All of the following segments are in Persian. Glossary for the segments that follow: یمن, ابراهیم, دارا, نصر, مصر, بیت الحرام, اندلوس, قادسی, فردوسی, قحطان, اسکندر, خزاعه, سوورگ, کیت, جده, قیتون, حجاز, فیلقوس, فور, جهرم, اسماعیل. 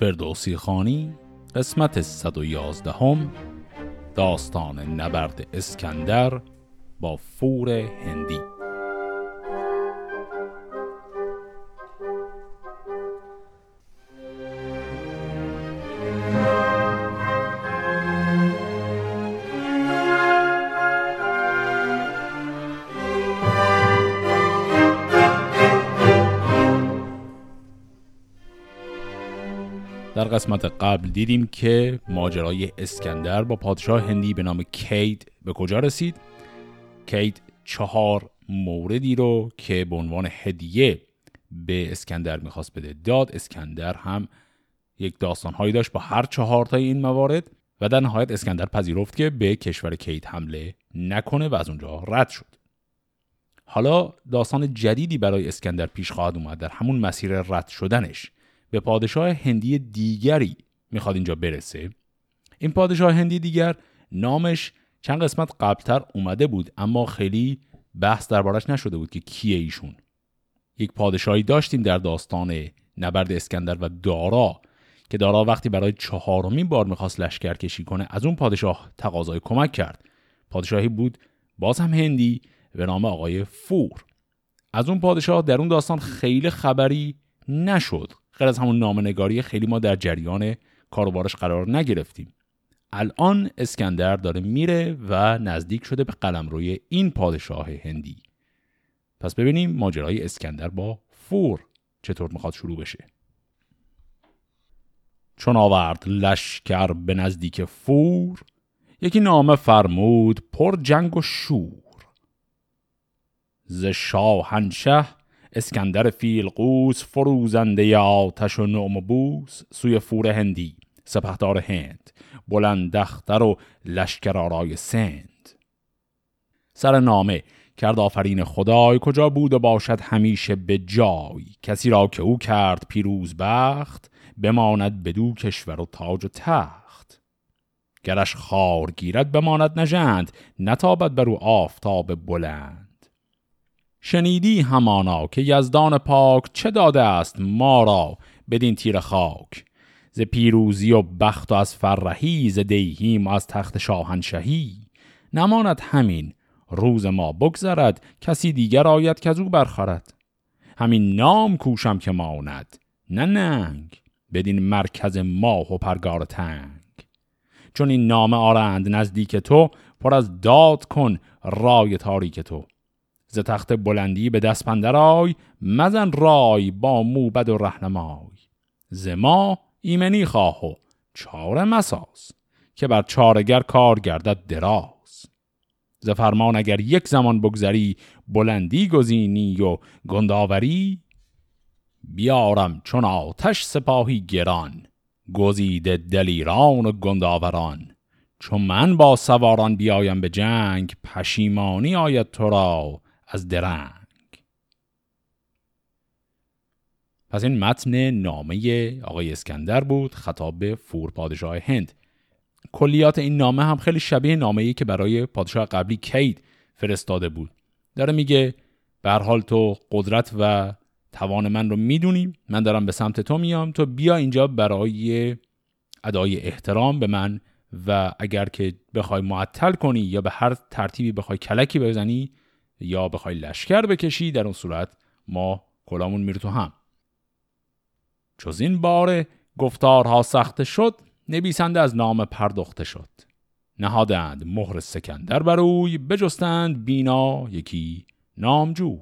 فردوسی خانی قسمت 111 داستان نبرد اسکندر با فور هندی. در قسمت قبل دیدیم که ماجرای اسکندر با پادشاه هندی به نام کیت به کجا رسید. کیت 4 موردی رو که به عنوان هدیه به اسکندر میخواست بده داد. اسکندر هم یک داستانهایی داشت با هر 4 تای این موارد و در نهایت اسکندر پذیرفت که به کشور کیت حمله نکنه و از اونجا رد شد. حالا داستان جدیدی برای اسکندر پیش خواهد اومد در همون مسیر رد شدنش. به پادشاه هندی دیگری میخواد اینجا برسه. این پادشاه هندی دیگر نامش چند قسمت قبلتر اومده بود اما خیلی بحث دربارش نشده بود که کیه ایشون. یک پادشاهی داشتیم در داستان نبرد اسکندر و دارا که دارا وقتی برای 4مین بار میخواست لشکر کشی کنه از اون پادشاه تقاضای کمک کرد. پادشاهی بود باز هم هندی به نام آقای فور. از اون پادشاه در اون داستان خیلی خبری نشد. غیر از همون نامنگاری خیلی ما در جریان کاروبارش قرار نگرفتیم. الان اسکندر داره میره و نزدیک شده به قلمروی این پادشاه هندی. پس ببینیم ماجرای اسکندر با فور چطور میخواد شروع بشه. چون آورد لشکر به نزدیک فور، یکی نامه فرمود پر جنگ و شور. ز شاهنشه اسکندر فیلقوس، فروزنده آتش و نعم بوس، سوی فور هندی سپهدار هند، بلند اختر و لشکر آرای سند. سر نامه کرد آفرین خدای، کجا بود و باشد همیشه به جای. کسی را که او کرد پیروز بخت، بماند بدو کشور و تاج و تخت. گرش خار گیرد بماند نژند، نتابد برو آفتاب بلند. شنیدی همانا که یزدان پاک، چه داده است ما را بدین تیر خاک. ز پیروزی و بخت و از فرهی، ز دیهیم و از تخت شاهنشهی. نماند همین روز ما بگذرد، کسی دیگر آید که از او برخورد. همین نام کوشم که ماند نه ننگ، بدین مرکز ماه و پرگار تنگ. چون این نام آرند نزدیک تو، پر از داد کن رای تاریک تو. ز تخت بلندی به دست پندر آی، مزن رای با موبد و رهنمای. ز ما ایمنی خواه و چاره مساز، که بر چارگر کار گردد دراز. ز فرمان اگر یک زمان بگذری، بلندی گزینی و گنداوری. بیارم چون آتش سپاهی گران، گزیده دلیران و گنداوران. چون من با سواران بیایم به جنگ، پشیمانی آید تو را از درنگ. پس این متن نامه آقای اسکندر بود خطاب به فور پادشاه هند. کلیات این نامه هم خیلی شبیه نامه‌ای که برای پادشاه قبلی کید فرستاده بود. داره میگه به هر حال تو قدرت و توان من رو میدونی، من دارم به سمت تو میام، تو بیا اینجا برای ادای احترام به من و اگر که بخوای معطل کنی یا به هر ترتیبی بخوای کلکی بزنی یا بخوای لشکر بکشی، در اون صورت ما کلامون میره تو هم. چوز این باره گفتارها سخته شد، نویسنده از نام پرداخته شد. نهادند مهر سکندر بروی، بجستند بینا یکی نامجوی.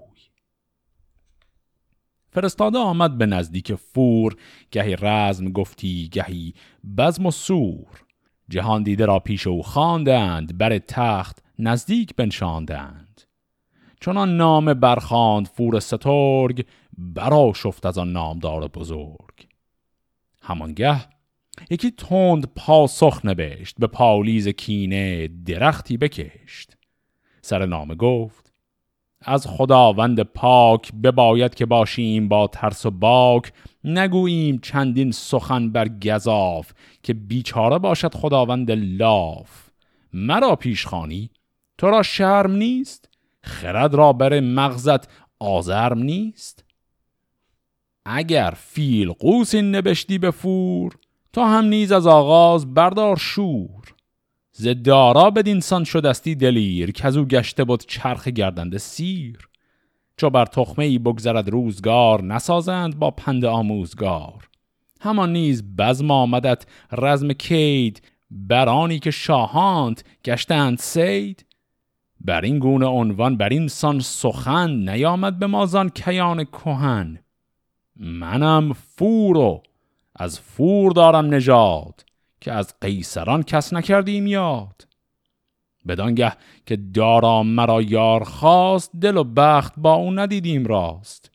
فرستاده آمد به نزدیک فور، گهی رزم گفتی گهی بزم و سور. جهان دیده را پیش او خواندند، بر تخت نزدیک بنشاندند. چنان نام برخاند فور سترگ، برا شفت از آن نامدار بزرگ. همانگه یکی تند پاسخ نبشت، به پالیز کینه درختی بکشت. سر نام گفت از خداوند پاک، بباید که باشیم با ترس و باک. نگوییم چندین سخن بر گزاف، که بیچاره باشد خداوند لاف. مرا پیشخانی تو را شرم نیست، خرد را بر مغزت آزرم نیست. اگر فیلقوس نبشتی به فور، تو هم نیز از آغاز بردار شور. ز دارا بدینسان شدستی دلیر، که از او گشته بود چرخ گردنده سیر. چو بر تخمه ای بگذرد روزگار، نسازند با پند آموزگار. همان نیز بزم آمدت رزم کید، برانی که شاهانت گشتند سید. بر این گونه عنوان بر این سان سخن، نیامد به مازان کیان کهن. منم فورو از فور دارم نژاد، که از قیصران کس نکردیم یاد. بدانگه که دارا مرا یار خواست، دل و بخت با اون ندیدیم راست.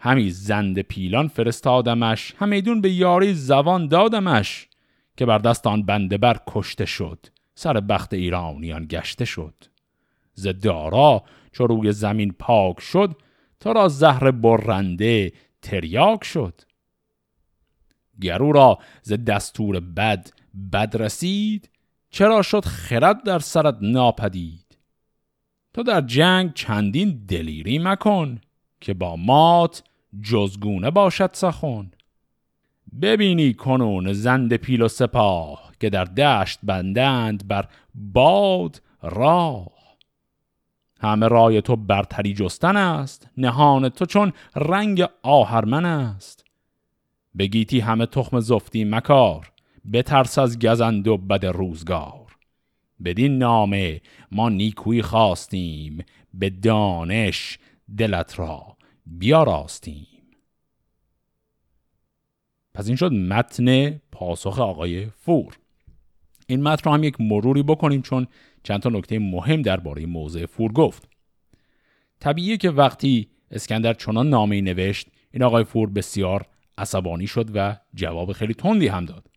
همی زند پیلان فرستادمش، همیدون به یاری زبان دادمش. که بر دستان بنده بر کشته شد، سر بخت ایرانیان گشته شد. ز دارا چو روی زمین پاک شد، تا را زهر برنده تریاک شد. گرو را ز دستور بد رسید، چرا شد خرد در سرت ناپدید. تو در جنگ چندین دلیری مکن، که با مات جزگونه باشد سخن. ببینی کنون زند پیل و سپاه، که در دشت بندند بر باد راه. همه رای تو برتری جستن است، نهان تو چون رنگ آهرمن است. بگیتی همه تخم زفتی مکار، بترس از گزند و بد روزگار. بدین نامه ما نیکویی خواستیم، به دانش دلت را بیاراستیم. پس این شد متن پاسخ آقای فور. این متن رو هم یک مروری بکنیم، چون چند تا نکته مهم درباره موضع فور گفت. طبیعیه که وقتی اسکندر چنان نامه‌ای نوشت، این آقای فور بسیار عصبانی شد و جواب خیلی تندی هم داد.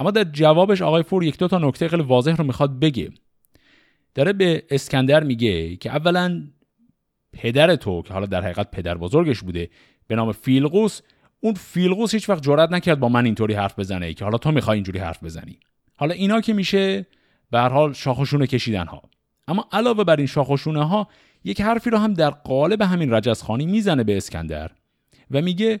اما در جوابش آقای فور یک دو تا نکته خیلی واضح رو میخواد بگه. داره به اسکندر میگه که اولا پدر تو، که حالا در حقیقت پدر بزرگش بوده، به نام فیلقوس، اون فیلقوس هیچ وقت جرئت نکرد با من اینطوری حرف بزنه، که حالا تو میخوای اینجوری حرف بزنی. حالا اینا که میشه به هر حال شاخشونه کشیدن ها. اما علاوه بر این شاخشونه ها، یک حرفی رو هم در قالب همین رجزخانی میزنه به اسکندر و میگه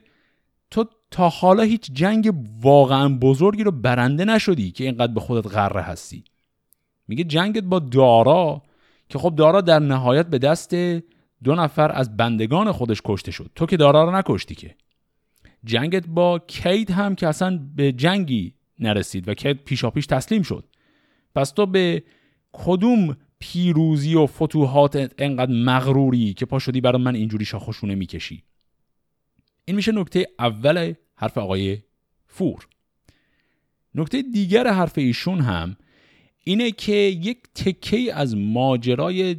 تو تا حالا هیچ جنگ واقعا بزرگی رو برنده نشدی که اینقدر به خودت غره هستی. میگه جنگت با دارا، که خب دارا در نهایت به دست 2 نفر از بندگان خودش کشته شد، تو که دارا رو نکشتی. که جنگت با کیت هم که اصلا به جنگی نرسید و کیت پیشاپیش تسلیم شد. پس تو به کدوم پیروزی و فتوحات انقدر مغروری که پا شدی برای من اینجوری شاخشونه میکشی؟ این میشه نکته اول حرف آقای فور. نکته دیگر حرف ایشون هم اینه که یک تکه از ماجرای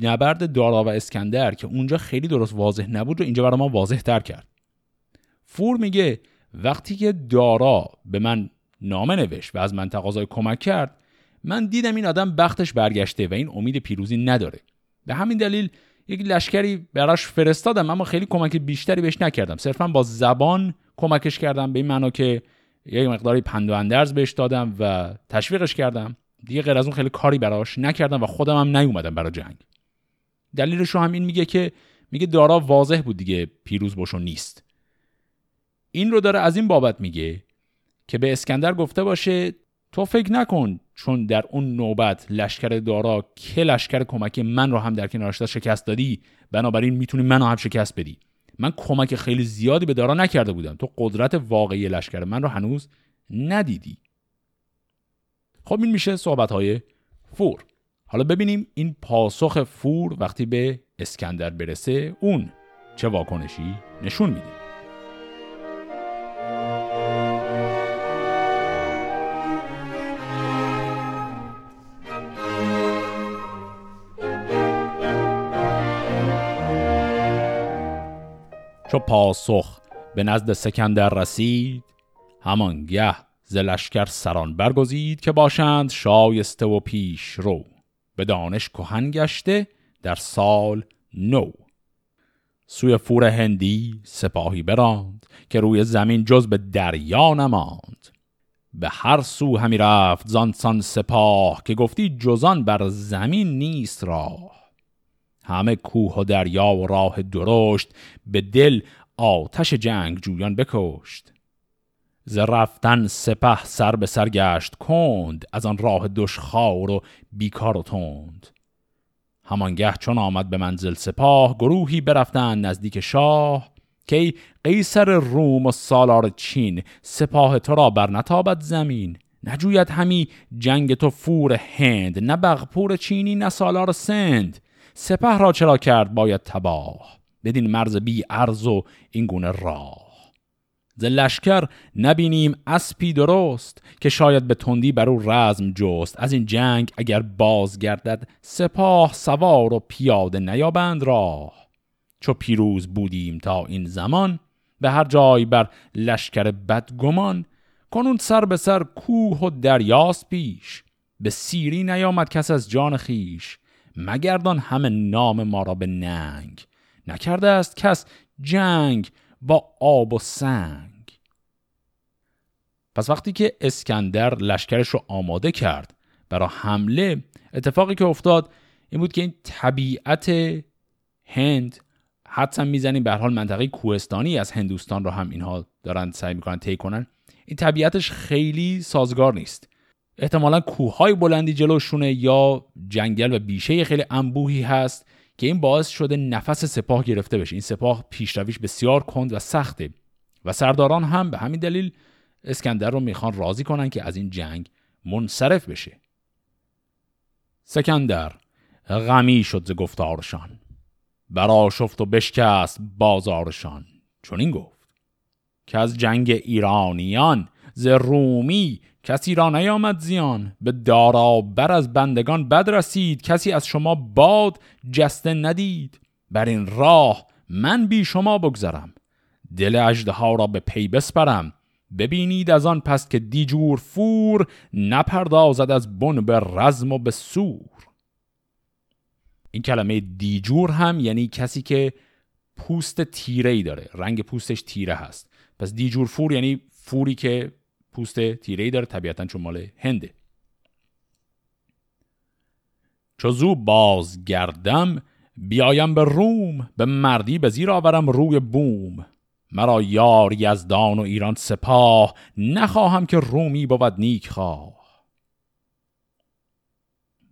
نبرد دارا و اسکندر که اونجا خیلی درست واضح نبود رو اینجا برای ما واضح تر کرد. فور میگه وقتی که دارا به من نامه نوشت و از من تقاضای کمک کرد، من دیدم این آدم بختش برگشته و این امید پیروزی نداره. به همین دلیل یک لشکری براش فرستادم، اما خیلی کمک بیشتری بهش نکردم. صرفا با زبان کمکش کردم، به این معنا که یک مقداری پند و اندرز بهش دادم و تشویقش کردم. دیگه غیر از اون خیلی کاری براش نکردم و خودم هم نیومدم برای جنگ. دلیلش رو هم این میگه که میگه دارا واضح بود دیگه پیروز باشو نیست. این رو داره از این بابت میگه که به اسکندر گفته باشه تو فکر نکن چون در اون نوبت لشکر دارا که لشکر کمکی من رو هم در کنارش داشت شکست دادی، بنابراین میتونی منو هم شکست بدی. من کمک خیلی زیادی به دارا نکرده بودم، تو قدرت واقعی لشکر من رو هنوز ندیدی. خب این میشه صحبت‌های فور. حالا ببینیم این پاسخ فور وقتی به اسکندر برسه اون چه واکنشی نشون میده. چو پاسخ به نزد اسکندر رسید، همانگه ز لشکر سران برگزید. که باشند شایسته و پیش رو، به دانش کهن گشته در سال نو. سوی فور هندی سپاهی براند، که روی زمین جز به دریا نماند. به هر سو همی رفت زانسان سپاه، که گفتی جزان بر زمین نیست راه. همه کوه و دریا و راه درشت، به دل آتش جنگ جویان بکشت. ز رفتن سپه سر به سر گشت کند، از آن راه دشخوار و بیکار و تند. همانگه چون آمد به منزل سپاه، گروهی برفتند نزدیک شاه، که قیصر روم و سالار چین، سپاه تو را بر نتابد زمین. نجوید همی جنگ تو فور هند، نه بغپور چینی نه سالار سند. سپه را چرا کرد باید تباه، بدین مرز بی ارز و این گونه راه. ز لشکر نبینیم اسپی درست، که شاید به تندی بر او رزم جست. از این جنگ اگر بازگردد سپاه، سوار و پیاده نیابند راه. چو پیروز بودیم تا این زمان، به هر جای بر لشکر بدگمان. کنون سر به سر کوه و دریاست پیش، به سیری نیامد کس از جان خیش. مگردان همه نام ما را به ننگ، نکرده است کس جنگ با آب و سنگ. پس وقتی که اسکندر لشکرش رو آماده کرد برای حمله، اتفاقی که افتاد این بود که این طبیعت هند، حدس هم میزنیم به هر حال منطقه کوهستانی از هندوستان رو هم اینها دارن سعی میکنن طی کنن، این طبیعتش خیلی سازگار نیست. احتمالا کوههای بلندی جلوشونه یا جنگل و بیشه خیلی انبوهی هست که این باعث شده نفس سپاه گرفته بشه. این سپاه پیشرویش بسیار کند و سخته و سرداران هم به همین دلیل اسکندر رو میخوان راضی کنن که از این جنگ منصرف بشه. اسکندر غمی شد ز گفتارشان، برآشفت و بشکست بازارشان. چون این گفت که از جنگ ایرانیان، ز رومی کسی را نیامد زیان. به دارا بر از بندگان بد رسید، کسی از شما باد جسته ندید. بر این راه من بی شما بگذرم، دل اژدها را به پی بسپرم. ببینید از آن پس که دیجور فور، نپردازد از بن به رزم و به سور. این کلمه دیجور هم یعنی کسی که پوست تیره‌ای داره، رنگ پوستش تیره هست. پس دیجور فور یعنی فوری که پوست تیره‌ای داره، طبیعتاً چون مال هنده. چو زو باز گردم بیایم به روم، به مردی به زیر آورم روی بوم. مرا یار یزدان و ایران سپاه، نخواهم که رومی بود نیک خواه.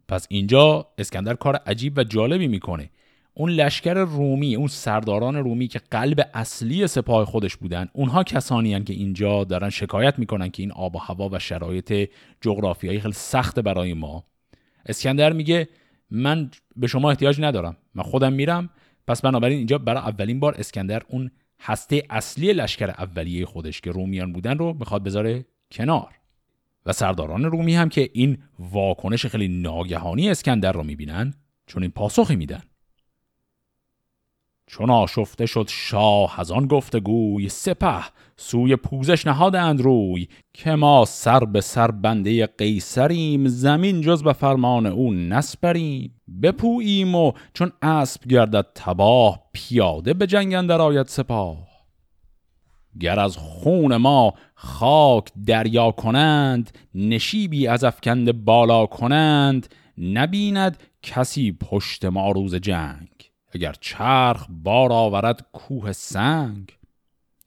پس اینجا اسکندر کار عجیب و جالبی میکنه. اون لشکر رومی، اون سرداران رومی که قلب اصلی سپاه خودش بودن، اونها کسانی هستند که اینجا دارن شکایت میکنن که این آب و هوا و شرایط جغرافیایی خیلی سخت برای ما. اسکندر میگه من به شما احتیاج ندارم، من خودم میرم. پس بنابراین اینجا برای اولین بار اسکندر اون هسته اصلی لشکر اولیه خودش که رومیان بودن رو میخواد بذاره کنار. و سرداران رومی هم که این واکنش خیلی ناگهانی اسکندر رو میبینن، چون این پاسخی میدن. چون آشفته شد شاه از آن گفتگوی، سپه سوی پوزش نهادند روی. که ما سر به سر بنده قیصریم، زمین جز به فرمان او نسپریم. بپوییم و چون اسب گردد تباه، پیاده به جنگ اندر آید سپاه. گر از خون ما خاک دریا کنند، نشیبی از افکنده بالا کنند. نبیند کسی پشت ما روز جنگ، اگر چرخ بار آورد کوه سنگ.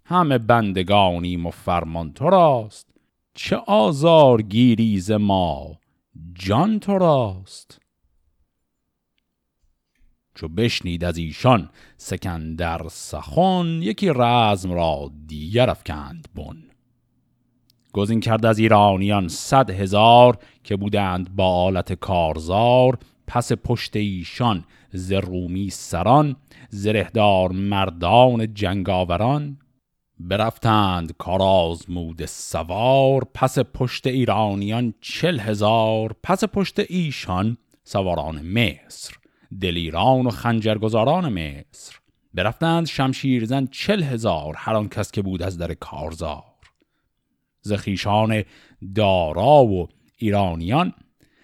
همه بندگانیم و فرمان تو راست، چه آزار گیریز ما جان تو راست. چو بشنید از ایشان اسکندر سخن، یکی رزم را دیگر افکند بن. گزین کرد از ایرانیان 100,000، که بودند با آلت کارزار. پس پشت ایشان ز رومی سران، زرهدار مردان جنگاوران. برفتند کارآزموده سوار، پس پشت ایرانیان 40,000. پس پشت ایشان سواران مصر، دلیران و خنجرگزاران مصر. برفتند شمشیرزن 40,000، هر آن کس که بود از در کارزار. ز خویشان دارا و ایرانیان،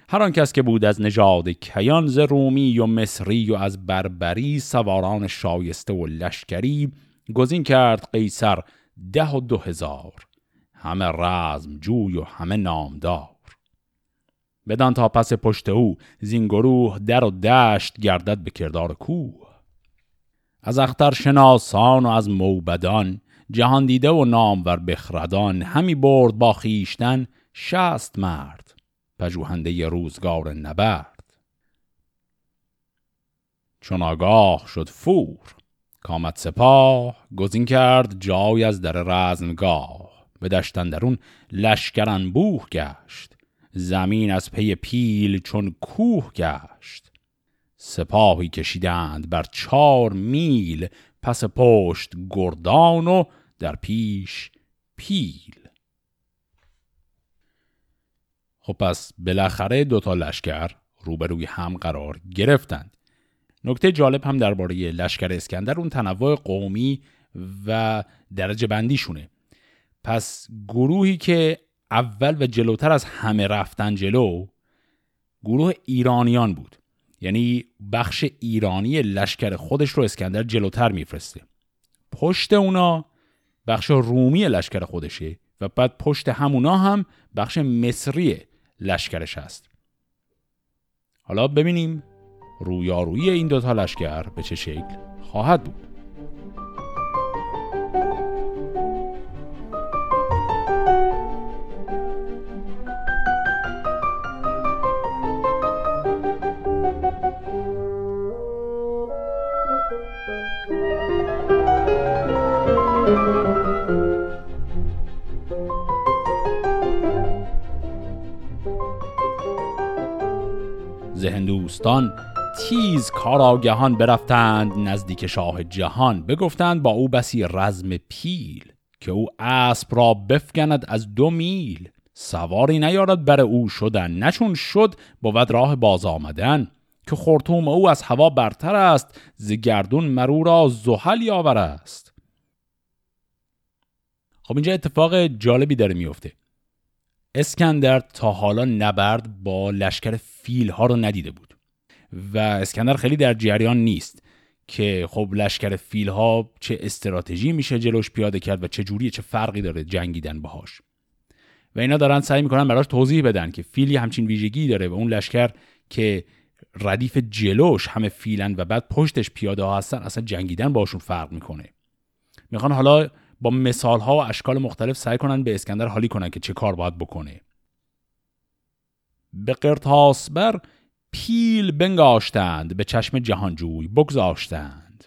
هر آن کس که بود از نژاد کیان. ز رومی و مصری و از بربری، سواران شایسته و لشکری. گزین کرد قیصر 12,000، همه رزم جوی و همه نامدار. بدان تا پس پشت او زین گروه، در و دشت گردد به کردار کوه. از اخترشناسان و از موبدان، جهان دیده و نامور بخردان، همی برد با خیشتن 60 مرد، پژوهنده روزگار نبرد. چون آگاه شد فور، کامد سپاه، گزین کرد جای از در رزمگاه. به دشت اندرون لشکر انبوه گشت، زمین از پی پیل چون کوه گشت. سپاهی کشیدند بر 4 میل، پس پشت گردان و در پیش پیل. خب پس بالاخره 2 تا لشکر روبروی هم قرار گرفتند. نکته جالب هم درباره لشکر اسکندر اون تنوع قومی و درجه بندیشونه. پس گروهی که اول و جلوتر از همه رفتن جلو، گروه ایرانیان بود. یعنی بخش ایرانی لشکر خودش رو اسکندر جلوتر میفرسته. پشت اونا بخش رومی لشکر خودشه و بعد پشت همونا هم بخش مصری لشکرش هست. حالا ببینیم رویارویی این 2 تا لشکر به چه شکل خواهد بود. ز هندوستان تیز کاراگهان برفتند نزدیک شاه جهان. بگفتند با او بسی رزم پیل، که او اسب را بفگند از 2 میل. سواری نیارد بر او شدن، نچون شد بود راه باز آمدن. که خرطوم او از هوا برتر است، ز گردون مرو را زحل یاور است. خب اینجا اتفاق جالبی داره میفته. اسکندر تا حالا نبرد با لشکر فیل ها رو ندیده بود و اسکندر خیلی در جریان نیست که خب لشکر فیل ها چه استراتژی میشه جلوش پیاده کرد و چه جوریه، چه فرقی داره جنگیدن باهاش. و اینا دارن سعی میکنن براش توضیح بدن که فیلی همچین ویژگی داره و اون لشکر که ردیف جلوش همه فیلن و بعد پشتش پیاده ها هستن، اصلا جنگیدن باشون فرق میکنه. میخوان حالا با مثال ها و اشکال مختلف سعی کنن به اسکندر حالی کنن که چه کار باید بکنه. به قرطاس بر پیل بنگاشتند، به چشم جهانجوی بگذاشتند.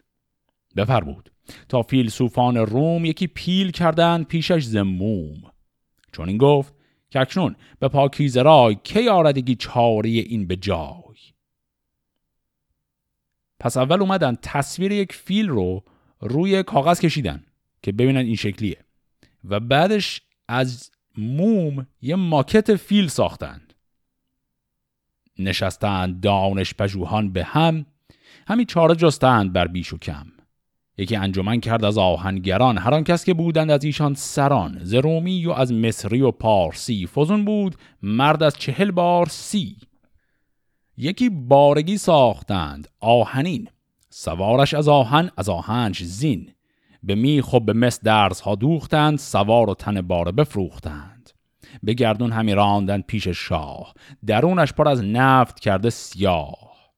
بفرمود تا فیلسوفان روم یکی پیل کردند پیشش زموم. چون این گفت که اکنون به پاکیزه رای، کی آردگی چاره این به جای. پس اول اومدن تصویر یک فیل رو روی کاغذ کشیدن که ببینن این شکلیه و بعدش از موم یه ماکت فیل ساختند. نشستند دانش پژوهان به هم، همین چاره جستند بر بیش و کم. یکی انجمن کرد از آهنگران، هر آن کس که بودند از ایشان سران. ز رومی و از مصری و پارسی، فزون بود مرد از 40 بار 30. یکی بارگی ساختند آهنین، سوارش از آهن از آهنش زین. به میخ و به مس درز ها دوختند، سوار و تن باره بفروختند. به گردون همی راندند پیش شاه، درونش پر از نفت کرده سیاه.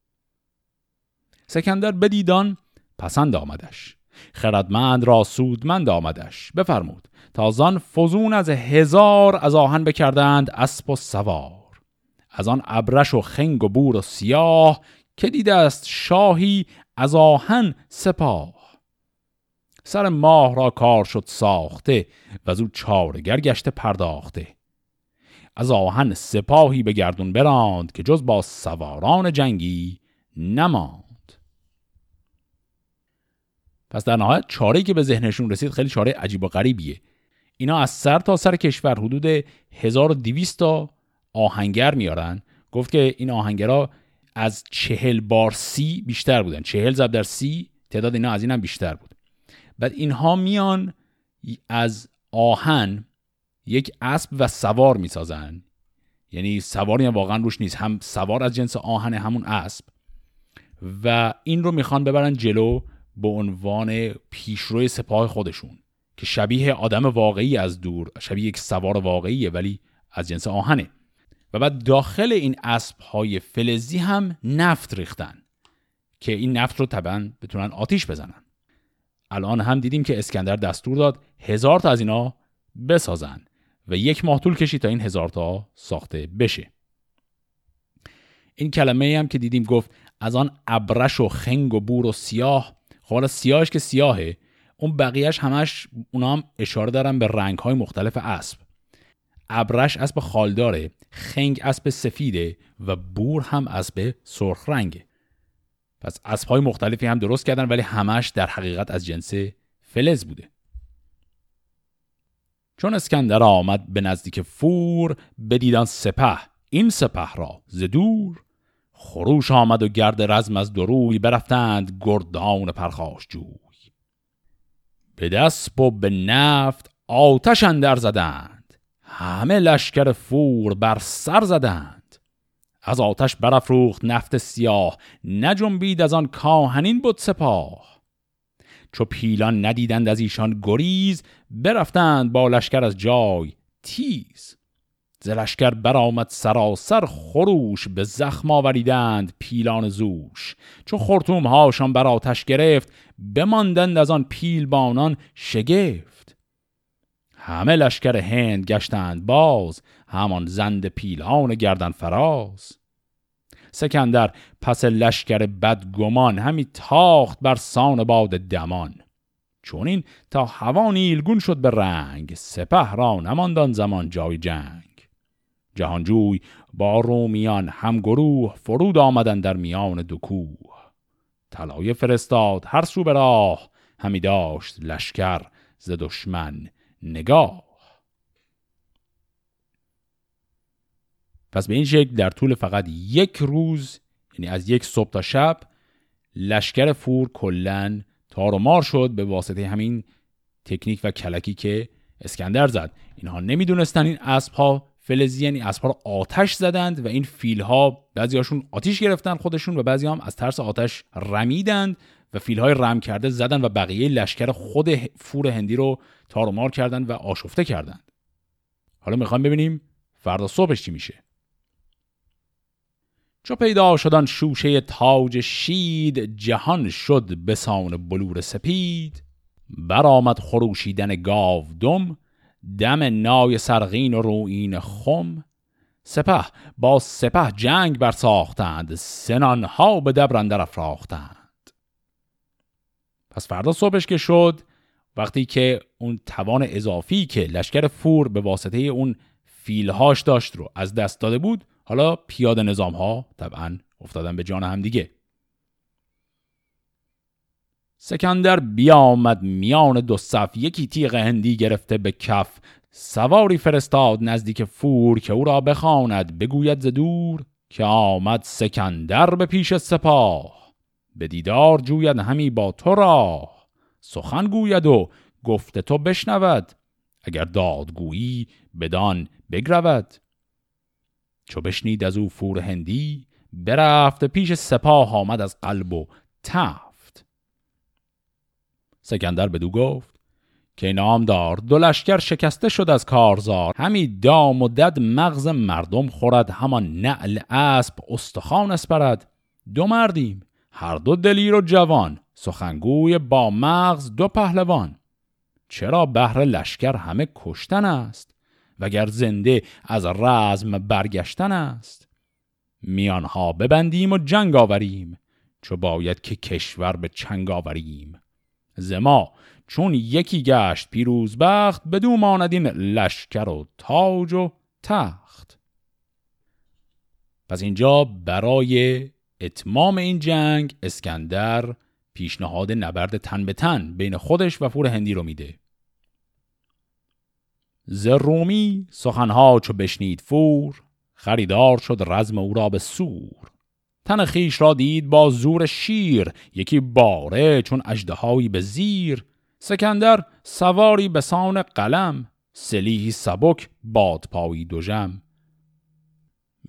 سکندر بدیدان پسند آمدش، خردمند را سودمند آمدش. بفرمود تازان فزون از 1000 از آهن بکردند اسب و سوار. از آن ابرش و خنگ و بور و سیاه، که دیده است شاهی از آهن سپاه. سر ماه را کار شد ساخته، وزو چارگر گشته پرداخته. از آهن سپاهی به گردون براند، که جز با سواران جنگی نماند. پس در نهایت چاره‌ای که به ذهنشون رسید خیلی چاره عجیب و غریبیه. اینا از سر تا سر کشور حدود 1200 تا آهنگر میارن. گفت که این آهنگرها از 40 بار 30 بیشتر بودن. 40 ضرب در 30، تعداد اینا از اینم بیشتر بود. بعد اینها میان از آهن یک اسب و سوار میسازن. یعنی سواری هم واقعا روش نیست، هم سوار از جنس آهن همون اسب، و این رو میخوان ببرن جلو به عنوان پیشروی سپاه خودشون که شبیه آدم واقعی از دور، شبیه یک سوار واقعیه ولی از جنس آهنه. و بعد داخل این اسب های فلزی هم نفت ریختن که این نفت رو طبعا بتونن آتیش بزنن. الان هم دیدیم که اسکندر دستور داد 1000 تا از اینا بسازن و 1 ماه طول کشید تا این 1000 تا ساخته بشه. این کلمه هم که دیدیم گفت از آن ابرش و خنگ و بور و سیاه. خب حالا سیاهش که سیاهه، اون بقیهش همش اونا هم اشاره دارن به رنگ‌های مختلف اسب. ابرش اسب خالداره، خنگ اسب سفیده و بور هم اسب سرخ رنگه. پس اسب‌های مختلفی هم درست کردن ولی همش در حقیقت از جنس فلز بوده. چون اسکندر آمد به نزدیک فور، بدیدن سپه، این سپه را ز دور خروش آمد و گرد رزم از دروی، برفتند گردان پرخاش جوی. به دست و به نفت آتش اندر زدند، همه لشکر فور بر سر زدند. از آتش برافروخت نفت سیاه، نجنبید از آن کاهنین بود سپاه. چو پیلان ندیدند از ایشان گریز، برفتند با لشکر از جای تیز. ز لشکر برآمد سراسر خروش، به زخم آوریدند پیلان زوش. چو خرطوم هاشان بر آتش گرفت، بماندند از آن پیلبانان شگفت. همه لشکر هند گشتند باز، همان زند پیلان گردن فراز. سکندر پس لشکر بدگمان، همی تاخت بر سان باد دمان. چون این تا هوا نیلگون شد به رنگ، سپه را نماند آن زمان جای جنگ. جهانجوی با رومیان هم گروه، فرود آمدن در میان دو کوه. طلایه فرستاد هر سو به راه، همی داشت لشکر ز دشمن نگاه. پس به این شکل در طول فقط 1 روز، یعنی از 1 صبح تا شب، لشکر فور کلن تار و مار شد به واسطه همین تکنیک و کلکی که اسکندر زد. اینها نمیدونستن این اسب ها فلزی، یعنی اسب‌ها رو آتش زدند و این فیل‌ها بعضی‌هاشون آتیش گرفتن خودشون و بعضی هم از ترس آتش رمیدند و فیل‌های رم کرده زدند و بقیه لشکر خود فور هندی رو تار و مار کردند و آشفته کردند. حالا می‌خوام ببینیم فردا صبحش چی میشه. چو پیدا شدن شوشه تاج شید، جهان شد به سان بلور سپید. برآمد خروشیدن گاودم، دم نای سرغین و روئین خم. سپه با سپه جنگ برساختند، سنانها به دبر اندر افراختند. پس فردا صبحش که شد، وقتی که اون توان اضافی که لشکر فور به واسطه اون فیلهاش داشت رو از دست داده بود، حالا پیاده نظامها طبعا افتادن به جان هم دیگه. سکندر بیامد میان دو صف، یکی تیغ هندی گرفته به کف. سواری فرستاد نزدیک فور، که او را بخواند بگوید ز دور. که آمد سکندر به پیش سپاه، به دیدار جوید همی با تو را. سخن گوید و گفت تو بشنود، اگر دادگویی بدان بگرود. چو بشنید از او فور هندی، برفت پیش سپاه آمد از قلب و تن. سکندر بدو گفت که نامدار، دو لشکر شکسته شد از کارزار. همی دام و دد مغز مردم خورد، همان نعل اسب استخوان اسپرد. دو مردیم هر دو دلیر و جوان، سخنگوی با مغز دو پهلوان. چرا بهر لشکر همه کشتن است، وگر زنده از رزم برگشتن است. میانها ببندیم و جنگ آوریم، چو باید که کشور به چنگ آوریم. زما چون یکی گشت پیروز بخت، بدو ماندین لشکر و تاج و تخت. پس اینجا برای اتمام این جنگ اسکندر پیشنهاد نبرد تن به تن بین خودش و فور هندی رو میده. ز رومی سخنها چو بشنید فور، خریدار شد رزم او را به سور. تن خیش را دید با زور شیر، یکی باره چون اژدهایی به زیر. سکندر سواری به سان قلم، سلیحی سبک بادپایی دژم.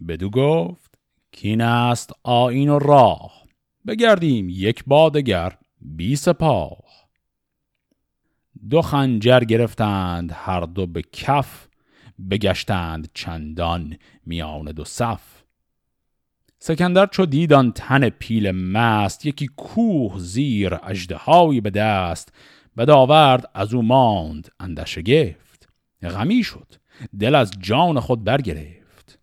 بدو گفت کین است آیین و راه، بگردیم یک با دگر بی سپاه. دو خنجر گرفتند هر دو به کف، بگشتند چندان میان دو صف. سکندر چو دید آن تن پیل مست، یکی کوه زیر اژدهایی به دست. بدآورد از او ماند اندر شگفت، غمی شد دل از جان خود برگرفت.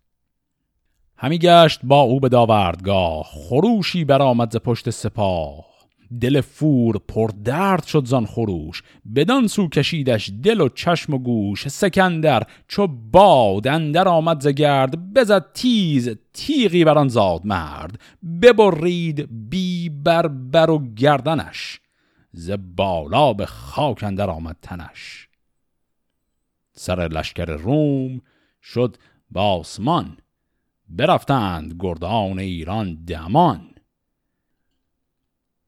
همی گشت با او به داوردگاه، خروشی برآمد ز پشت سپاه. دل فور پر درد شد زان خروش، بدان سو کشیدش دل و چشم و گوش. سکندر چو باد اندر آمد ز گرد، بزد تیز تیغی بران زاد مرد. ببرید بی بربر و گردنش، ز بالا به خاک اندر آمد تنش. سر لشکر روم شد به آسمان، برفتند گردان ایران دمان.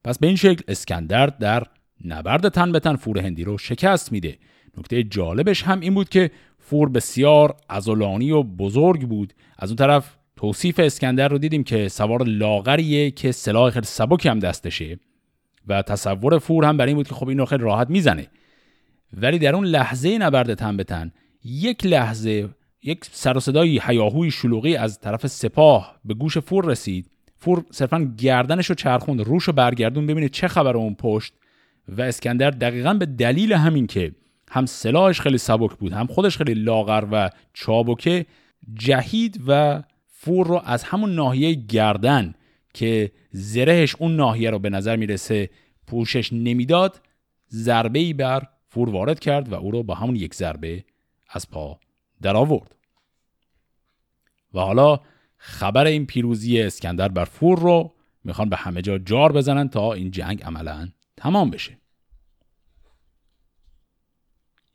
پس به این شکل اسکندر در نبرد تن به تن فور هندی رو شکست میده. نکته جالبش هم این بود که فور بسیار عضلانی و بزرگ بود. از اون طرف توصیف اسکندر رو دیدیم که سوار لاغریه که سلاح خیلی سبکی هم دستشه و تصور فور هم برای این بود که خب این رو خیلی راحت میزنه. ولی در اون لحظه نبرد تن به تن یک لحظه یک سر و صدای هیاهوی شلوغی از طرف سپاه به گوش فور رسید. فور صرفاً گردنشو چرخوند، روشو برگردون ببینه چه خبر اون پشت. و اسکندر دقیقاً به دلیل همین که هم سلاحش خیلی سبک بود، هم خودش خیلی لاغر و چابکه، جهید و فور رو از همون ناحیه گردن که زرهش اون ناحیه رو به نظر میرسه پوشش نمیداد، ضربه‌ای بر فور وارد کرد و او رو با همون یک ضربه از پا در آورد. و حالا خبر این پیروزی اسکندر بر فور رو میخوان به همه جا جار بزنن تا این جنگ عملاً تمام بشه.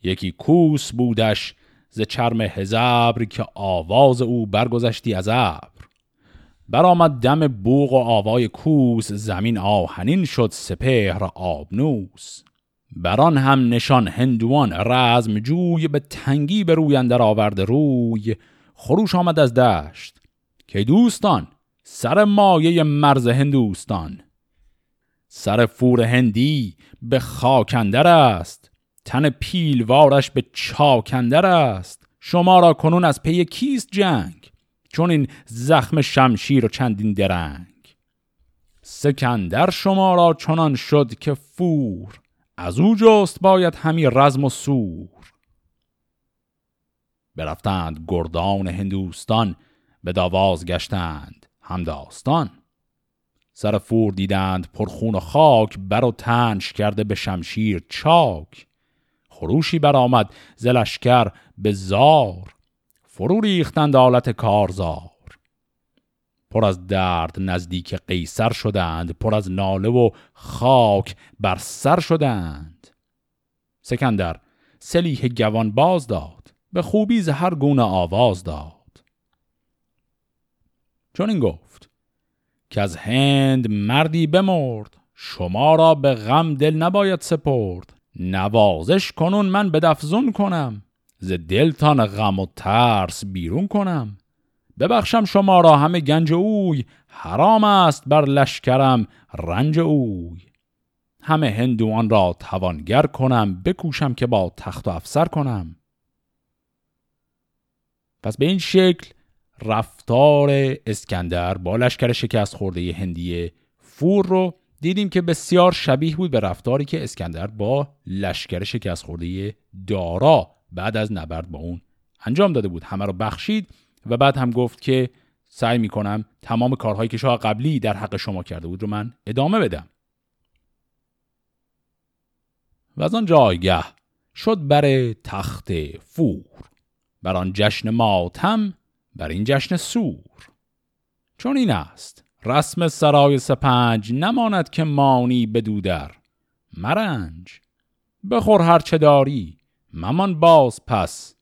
یکی کوس بودش ز چرم هزبر، که آواز او برگذشتی از ابر. برآمد دم بوق و آوای کوس، زمین آهنین شد سپهر آبنوس. بران هم نشان هندوان رزم جوی، به تنگی به روی اندر آورد روی. خروش آمد از دشت که دوستان، سر مایه مرز هندوستان. سر فور هندی به خاکندر است، تن پیلوارش به چاکندر است. شما را کنون از پی کیست جنگ، چون این زخم شمشیر و چندین درنگ. سکندر شما را چنان شد که فور، از او جست باید همی رزم و سور. برفتند گردان هندوستان، به داواز گشتند همداستان. سر فور دیدند پرخون و خاک، بر و تنش کرده به شمشیر چاک. خروشی برآمد ز لشکر به زار، فرو ریختند آلت کارزار. پر از درد نزدیک قیصر شدند، پر از ناله و خاک بر سر شدند. سکندر سلیح گوان باز داد، به خوبی ز هر گونه آواز داد. چون این گفت که از هند مردی بمرد، شما را به غم دل نباید سپرد. نوازش کنون من به دفزون کنم، ز دلتان غم و ترس بیرون کنم. ببخشم شما را همه گنج اوی، حرام است بر لشکرم رنج اوی. همه هندوان را توانگر کنم، بکوشم که با تخت و افسر کنم. پس به این شکل رفتار اسکندر با لشکر شکست خورده هندی فور رو دیدیم که بسیار شبیه بود به رفتاری که اسکندر با لشکر شکست خورده دارا بعد از نبرد با اون انجام داده بود. همه رو بخشید و بعد هم گفت که سعی میکنم تمام کارهایی که شاه قبلی در حق شما کرده بود رو من ادامه بدم. و از آن جایگه شد بر تخت فور، بر آن جشن ماتم، بر این جشن سور. چون این است رسم سرای سپنج، نماند که مانی بدو در مرنج. بخور هر چه داری ممان باز پس،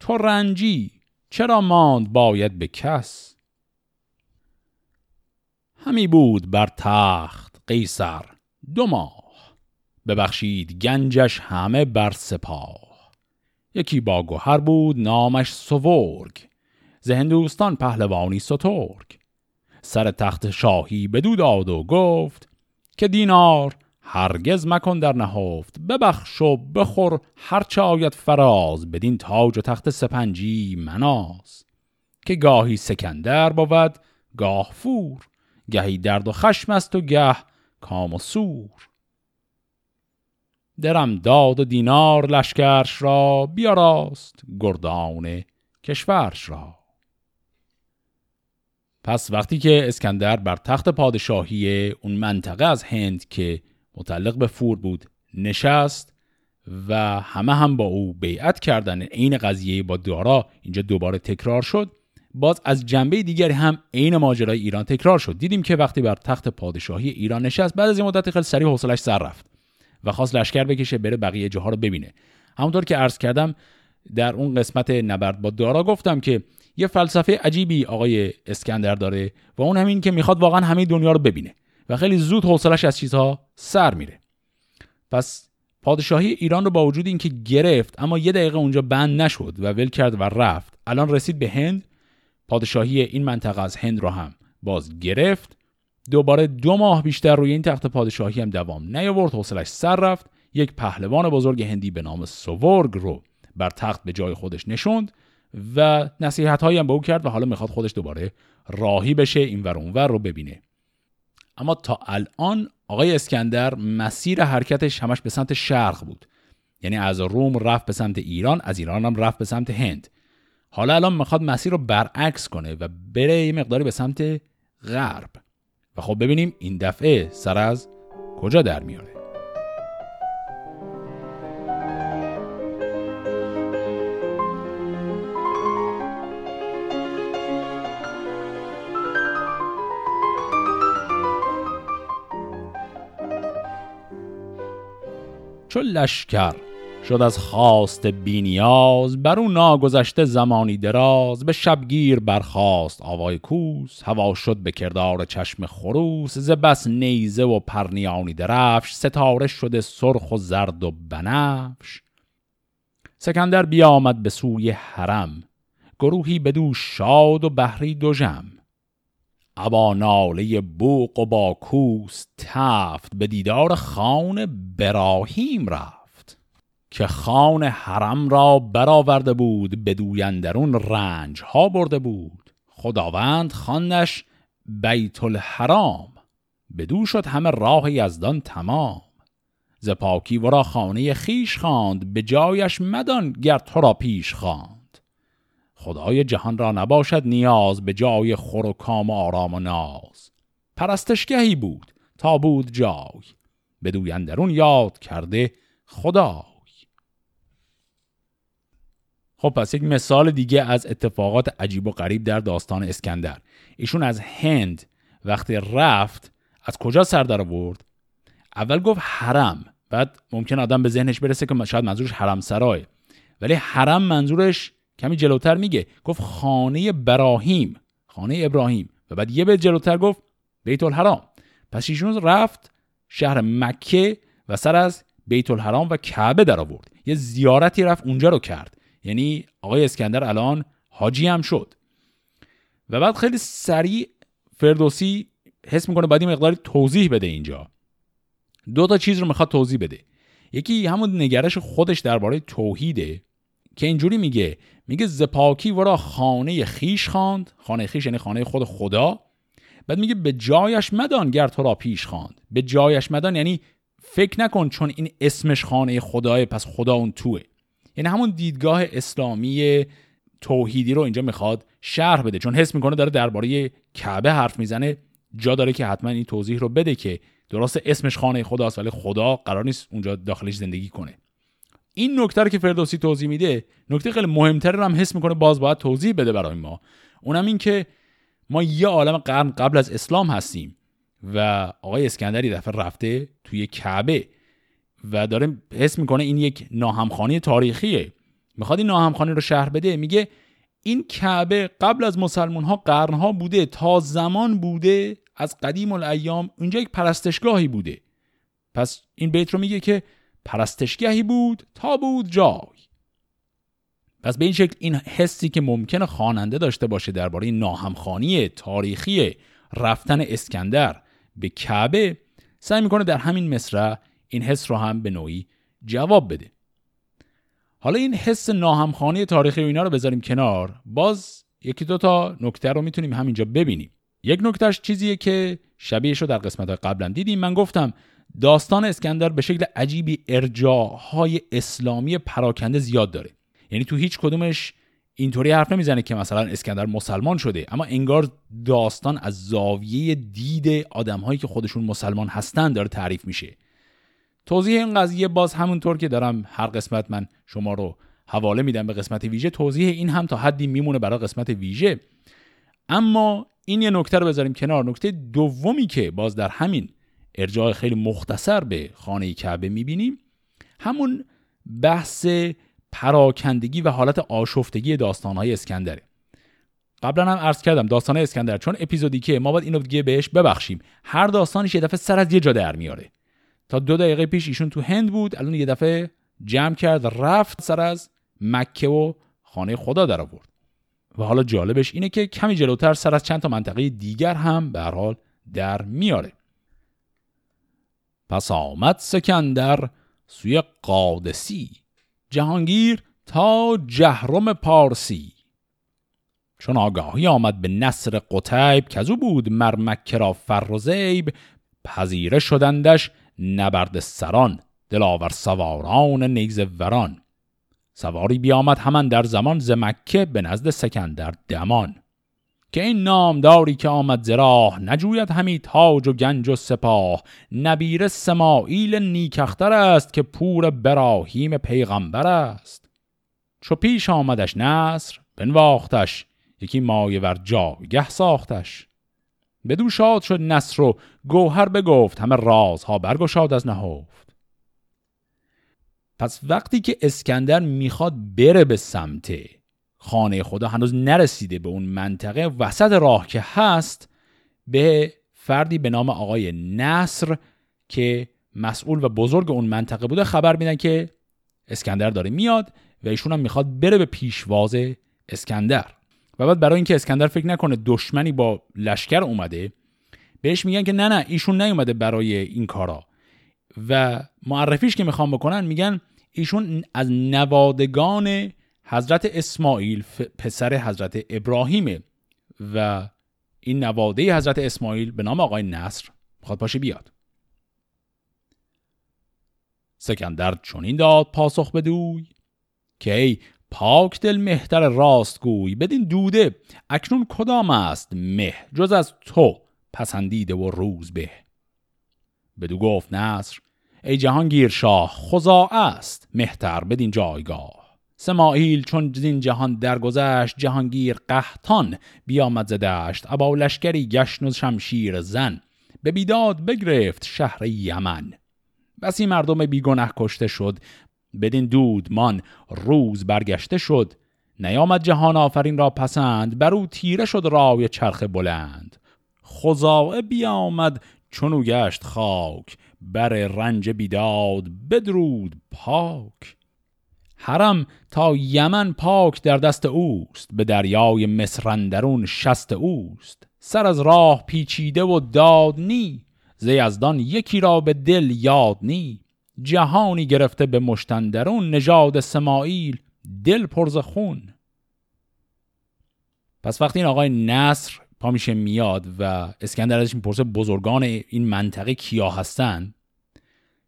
تو رنجی چرا ماند باید به کس. همی بود بر تخت قیصر دو ماه، ببخشید گنجش همه بر سپاه. یکی با گوهر بود نامش سوورگ، ز هندوستان پهلوانی سترگ. سر تخت شاهی بدو داد و گفت، که دینار هرگز مکن در نهفت. ببخش و بخور هرچه آید فراز، بدین تاج و تخت سپنجی مناز. که گاهی سکندر بود گاه فور، گهی درد و خشم است و گه کام و سور. درم داد و دینار لشکرش را، بیاراست گردان کشورش را. پس وقتی که اسکندر بر تخت پادشاهی اون منطقه از هند که متعلق به فور بود نشست و همه هم با او بیعت کردن، این قضیه با دارا اینجا دوباره تکرار شد. باز از جنبه دیگری هم این ماجرای ایران تکرار شد. دیدیم که وقتی بر تخت پادشاهی ایران نشست، بعد از این مدت خیلی سریع حوصله‌اش سر رفت و خواست لشکر بکشه بره بقیه جاها رو ببینه. همونطور که عرض کردم در اون قسمت نبرد با دارا گفتم که یه فلسفه عجیبی آقای اسکندر داره و اون همین که میخواد واقعا همه دنیا رو ببینه و خیلی زود حوصله‌اش از چیزها سر میره. پس پادشاهی ایران رو با وجود اینکه گرفت، اما یه دقیقه اونجا بند نشد و ول کرد و رفت. الان رسید به هند، پادشاهی این منطقه از هند رو هم باز گرفت. دوباره 2 ماه بیشتر روی این تخت پادشاهی هم دوام نیاورد، حوصله‌اش سر رفت. یک پهلوان بزرگ هندی به نام سوورگ رو بر تخت به جای خودش نشوند و نصیحت‌هایی هم به او کرد و حالا میخواد خودش دوباره راهی بشه، این ور اون ور رو ببینه. اما تا الان آقای اسکندر مسیر حرکتش همش به سمت شرق بود، یعنی از روم رفت به سمت ایران، از ایران هم رفت به سمت هند. حالا الان میخواد مسیر رو برعکس کنه و بره یه مقداری به سمت غرب و خب ببینیم این دفعه سر از کجا در میاره. چو لشکر شد از خواست بینیاز، بر او ناگذشته زمانی دراز. به شبگیر برخاست آوای کوس، هوا شد به کردار چشم خروس. ز بس نیزه و پرنیانی درفش، ستاره شده سرخ و زرد و بنفش. اسکندر بیامد به سوی حرم، گروهی بدو شاد و بحری دژم. ابا ناله بوق و با کوس، تفت به دیدار خان ابراهیم رفت. که خان حرم را برآورده بود، بدوی اندرون رنج ها برده بود. خداوند خانش بیت الحرام، بدو شد همه راه یزدان تمام. ز پاکی ورا خانه خیش خواند، به جایش مدان گر تو را پیش خواند. خدای جهان را نباشد نیاز، به جای خور و کام و آرام و ناز. پرستشگهی بود تا بود جای، بدوی اندرون یاد کرده خدای. خب پس یک مثال دیگه از اتفاقات عجیب و غریب در داستان اسکندر. ایشون از هند وقتی رفت از کجا سر در آورد؟ اول گفت حرم، بعد ممکن آدم به ذهنش برسه که شاید منظورش حرم سرایه، ولی حرم منظورش کمی جلوتر میگه، گفت خانه ابراهیم، خانه ابراهیم، و بعد یه بیت جلوتر گفت بیت الحرام. پس ایشون رفت شهر مکه و سر از بیت الحرام و کعبه در آورد، یه زیارتی رفت اونجا رو کرد. یعنی آقای اسکندر الان حاجی هم شد. و بعد خیلی سریع فردوسی حس میکنه باید این مقداری توضیح بده. اینجا 2 تا چیز رو میخواد توضیح بده. یکی همون نگرش خودش درباره توحیده که اینجوری میگه ز پاکی ورا خانه خیش خواند، خانه خیش یعنی خانه خود خدا. بعد میگه به جایش مدان گر تو را پیش خواند. به جایش مدان یعنی فکر نکن چون این اسمش خانه خداه پس خدا اون توه. یعنی همون دیدگاه اسلامی توحیدی رو اینجا میخواد شرح بده، چون حس میکنه داره درباره کعبه حرف میزنه، جا داره که حتما این توضیح رو بده که درست اسمش خانه خداست ولی خدا قرار نیست اونجا داخلش زندگی کنه. این نکته رو که فردوسی توضیح میده، نکته خیلی مهمتر رو هم حس میکنه باز باید توضیح بده برای ما. اونم این که ما یه عالم قرن قبل از اسلام هستیم و آقای اسکندری دفعه رفته توی کعبه و داره حس میکنه این یک ناهمخوانی تاریخیه، میخواد این ناهمخوانی رو شرح بده. میگه این کعبه قبل از مسلمان ها قرنها بوده، تا زمان بوده از قدیم الایام اونجا یک پرستشگاهی بوده. پس این بیت رو میگه که پرستشگاهی بود تا بود جای. پس به این شکل این حسی که ممکنه خواننده داشته باشه درباره ناهمخوانی تاریخی رفتن اسکندر به کعبه، سعی میکنه در همین مصرع این حس رو هم به نوعی جواب بده. حالا این حس ناهمخوانی تاریخی و اینا رو بذاریم کنار، باز 1-2 تا نکته رو میتونیم همینجا ببینیم. یک نکتهش چیزیه که شبیهشو در قسمت‌های قبلم دیدیم. من گفتم داستان اسکندر به شکل عجیبی ارجاع‌های اسلامی پراکنده زیاد داره. یعنی تو هیچ کدومش اینطوری حرف نمیزنه که مثلا اسکندر مسلمان شده، اما انگار داستان از زاویه دید آدم‌هایی که خودشون مسلمان هستن داره تعریف میشه. توضیح این قضیه باز همونطور که دارم هر قسمت من شما رو حواله میدم به قسمت ویژه، توضیح این هم تا حدی میمونه برای قسمت ویژه. اما این یه نکته رو بذاریم کنار. نکته دومی که باز در همین ارجاع خیلی مختصر به خانه کعبه میبینیم، همون بحث پراکندگی و حالت آشفتگی داستان‌های اسکندره. قبلا هم عرض کردم داستان اسکندر چون اپیزودی که ما باید اینو دیگه بهش ببخشیم، هر داستانش یه دفعه سر از یه جا در میاره. تا 2 دقیقه پیش ایشون تو هند بود، الان یه دفعه جمع کرد رفت سر از مکه و خانه خدا در آورد. و حالا جالبش اینه که کمی جلوتر سر از چند تا منطقه دیگر هم به هر حال در میاره. پس آمد اسکندر سوی قادسی، جهانگیر تا جهرم پارسی. چون آگاهی آمد به نصر قطیب که او بود مرمک را فر و زیب، پذیره شدندش نبرد سران، دلاور سواران نیزه وران. سواری بیامد همان در زمان ز مکه به نزد اسکندر دمان، که این نامداری که آمد ز راه، نجوید همی تاج و گنج و سپاه. نبیر اسماعیل نیکختر است که پور ابراهیم پیغمبر است. چو پیش آمدش نصر بنواختش، یکی مایه ور جایگه ساختش. بدو شاد شد نصر و گوهر بگفت، همه رازها برگشاد از نهفت. پس وقتی که اسکندر میخواد بره به سمت خانه خدا، هنوز نرسیده به اون منطقه، وسط راه که هست به فردی به نام آقای نصر که مسئول و بزرگ اون منطقه بوده خبر میدن که اسکندر داره میاد و ایشون هم میخواد بره به پیشواز اسکندر. و بعد برای اینکه اسکندر فکر نکنه دشمنی با لشکر اومده، بهش میگن که نه ایشون نیومده برای این کارا. و معرفیش که میخوام بکنن میگن ایشون از نوادگان حضرت اسماعیل پسر حضرت ابراهیمه و این نواده حضرت اسماعیل به نام آقای نصر میخواد پاشه بیاد. اسکندر چنین داد پاسخ بدوی که ای پاک دل مهتر راست گوی، بدین دوده اکنون کدام است مه، جز از تو پسندیده و روز به. بدو گفت نصر ای جهانگیر شاه، خزاعه است مهتر بدین جایگاه. اسماعیل چون زین جهان درگذشت، جهانگیر قحطان بیامد ز دشت. ابا لشکری گشن و شمشیر زن، به بیداد بگرفت شهر یمن. بسی مردم بیگنه کشته شد، بدین دودمان روز برگشته شد. نیامد جهان آفرین را پسند، بر او تیره شد رای چرخ بلند. خزاعه بیامد چونو گشت خاک، بر رنج بیداد بدرود پاک. حرم تا یمن پاک در دست اوست، به دریای مصر اندرون شست اوست. سر از راه پیچیده و دادنی، ز یزدان یکی را به دل یادنی. جهانی گرفته به مشت اندرون، نژاد اسماعیل دل پر ز خون. پس وقتی این آقای نصر پا میشه میاد و اسکندر ازش میپرسه بزرگان این منطقه کیا هستن،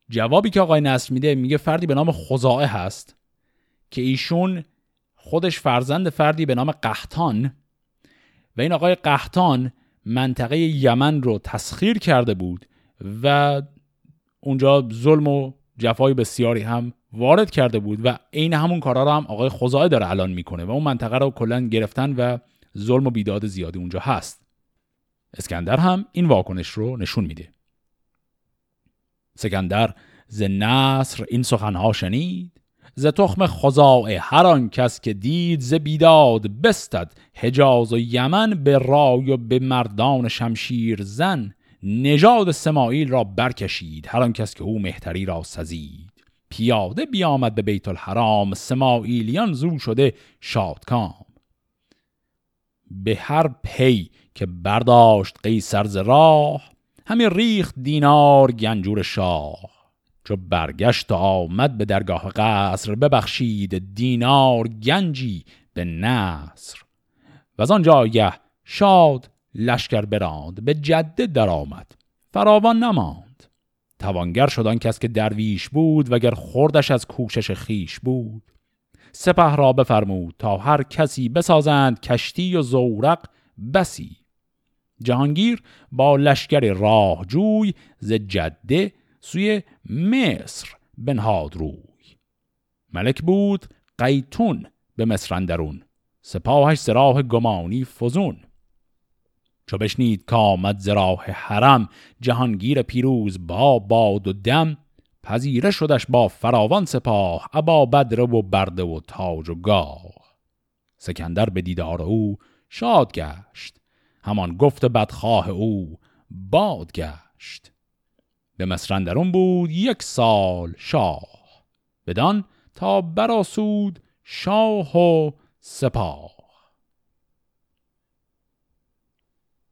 جوابی که آقای نصر میده میگه فردی به نام خزاعه هست که ایشون خودش فرزند فردی به نام قحطان و این آقای قحطان منطقه یمن رو تسخیر کرده بود و اونجا ظلم و جفای بسیاری هم وارد کرده بود و این همون کارا رو هم آقای خزاعه داره الان میکنه و اون منطقه رو کلن گرفتن و ظلم و بیداد زیادی اونجا هست. اسکندر هم این واکنش رو نشون میده. اسکندر ز نصر این سخنها شنید، ز تخم خزاعه هر آن کس که دید. ز بیداد بستد حجاز و یمن، به رای و به مردان شمشیر زن. نژاد اسماعیل را برکشید، هر آن کس که او مهتری را سزید. پیاده بیامد به بیت الحرام، اسماعیلیان زو شده شادکام. به هر پی که برداشت قیصر ز راه، همین ریخت دینار گنجور شاه. چو برگشت آمد به درگاه قصر، ببخشید دینار گنجی به نصر. و از آن جایه شاد لشکر براند، به جده در آمد، فراوان نماند. توانگر شدان کس که درویش بود، وگر خوردش از کوشش خیش بود. سپه را بفرمود تا هر کسی بسازند کشتی و زورق بسی. جهانگیر با لشکر راه جوی، ز جده سوی مصر بنهاد روی. ملک بود قیتون به مصر اندرون، سپاهش ز راه گمانی فزون. چو بشنید کآمد ز راه حرم، جهانگیر پیروز با باد و دم. پذیره شدش با فراوان سپاه، ابا بدر و برده و تاج و گاه. اسکندر به دیدار او شاد گشت، همان گفت بدخواه او باد گشت. به مصر اندرون بود یک سال شاه، بدان تا برآسود شاه و سپاه.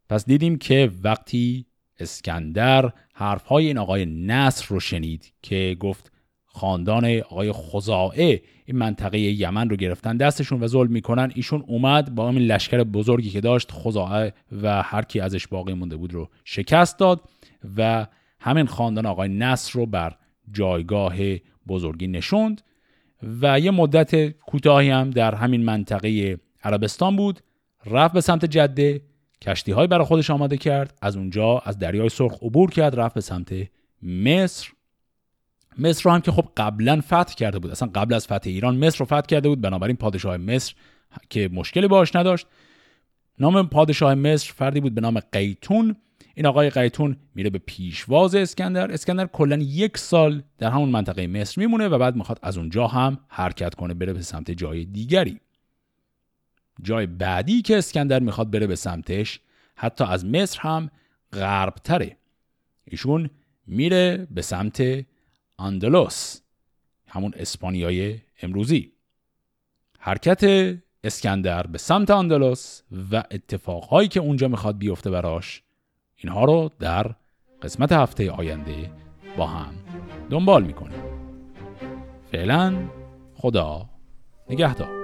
پس دیدیم که وقتی اسکندر حرفهای این آقای نصر رو شنید که گفت خاندان آقای خزاعه این منطقه یمن رو گرفتن دستشون و ظلم میکنن، ایشون اومد با همین لشکر بزرگی که داشت خزاعه و هر کی ازش باقی مونده بود رو شکست داد و همین خاندان آقای نصر رو بر جایگاه بزرگی نشوند و یه مدت کوتاهی هم در همین منطقه عربستان بود. رفت به سمت جده، کشتی های برای خودش آماده کرد، از اونجا از دریای سرخ عبور کرد، رفت به سمت مصر. مصر رو هم که خب قبلا فتح کرده بود، اصلا قبل از فتح ایران مصر رو فتح کرده بود، بنابراین پادشاه مصر که مشکلی باهاش نداشت. نام پادشاه مصر فردی بود به نام قیتون. این آقای قیتون میره به پیشواز اسکندر. اسکندر کلا یک سال در همون منطقه مصر میمونه و بعد میخواد از اونجا هم حرکت کنه بره به سمت جای دیگری. جای بعدی که اسکندر میخواد بره به سمتش حتی از مصر هم غربتره. ایشون میره به سمت اندلوس، همون اسپانیای امروزی. حرکت اسکندر به سمت اندلوس و اتفاقهایی که اونجا میخواد بیفته براش، اینها رو در قسمت هفته آینده با هم دنبال میکنیم. فعلا خدا نگهدار.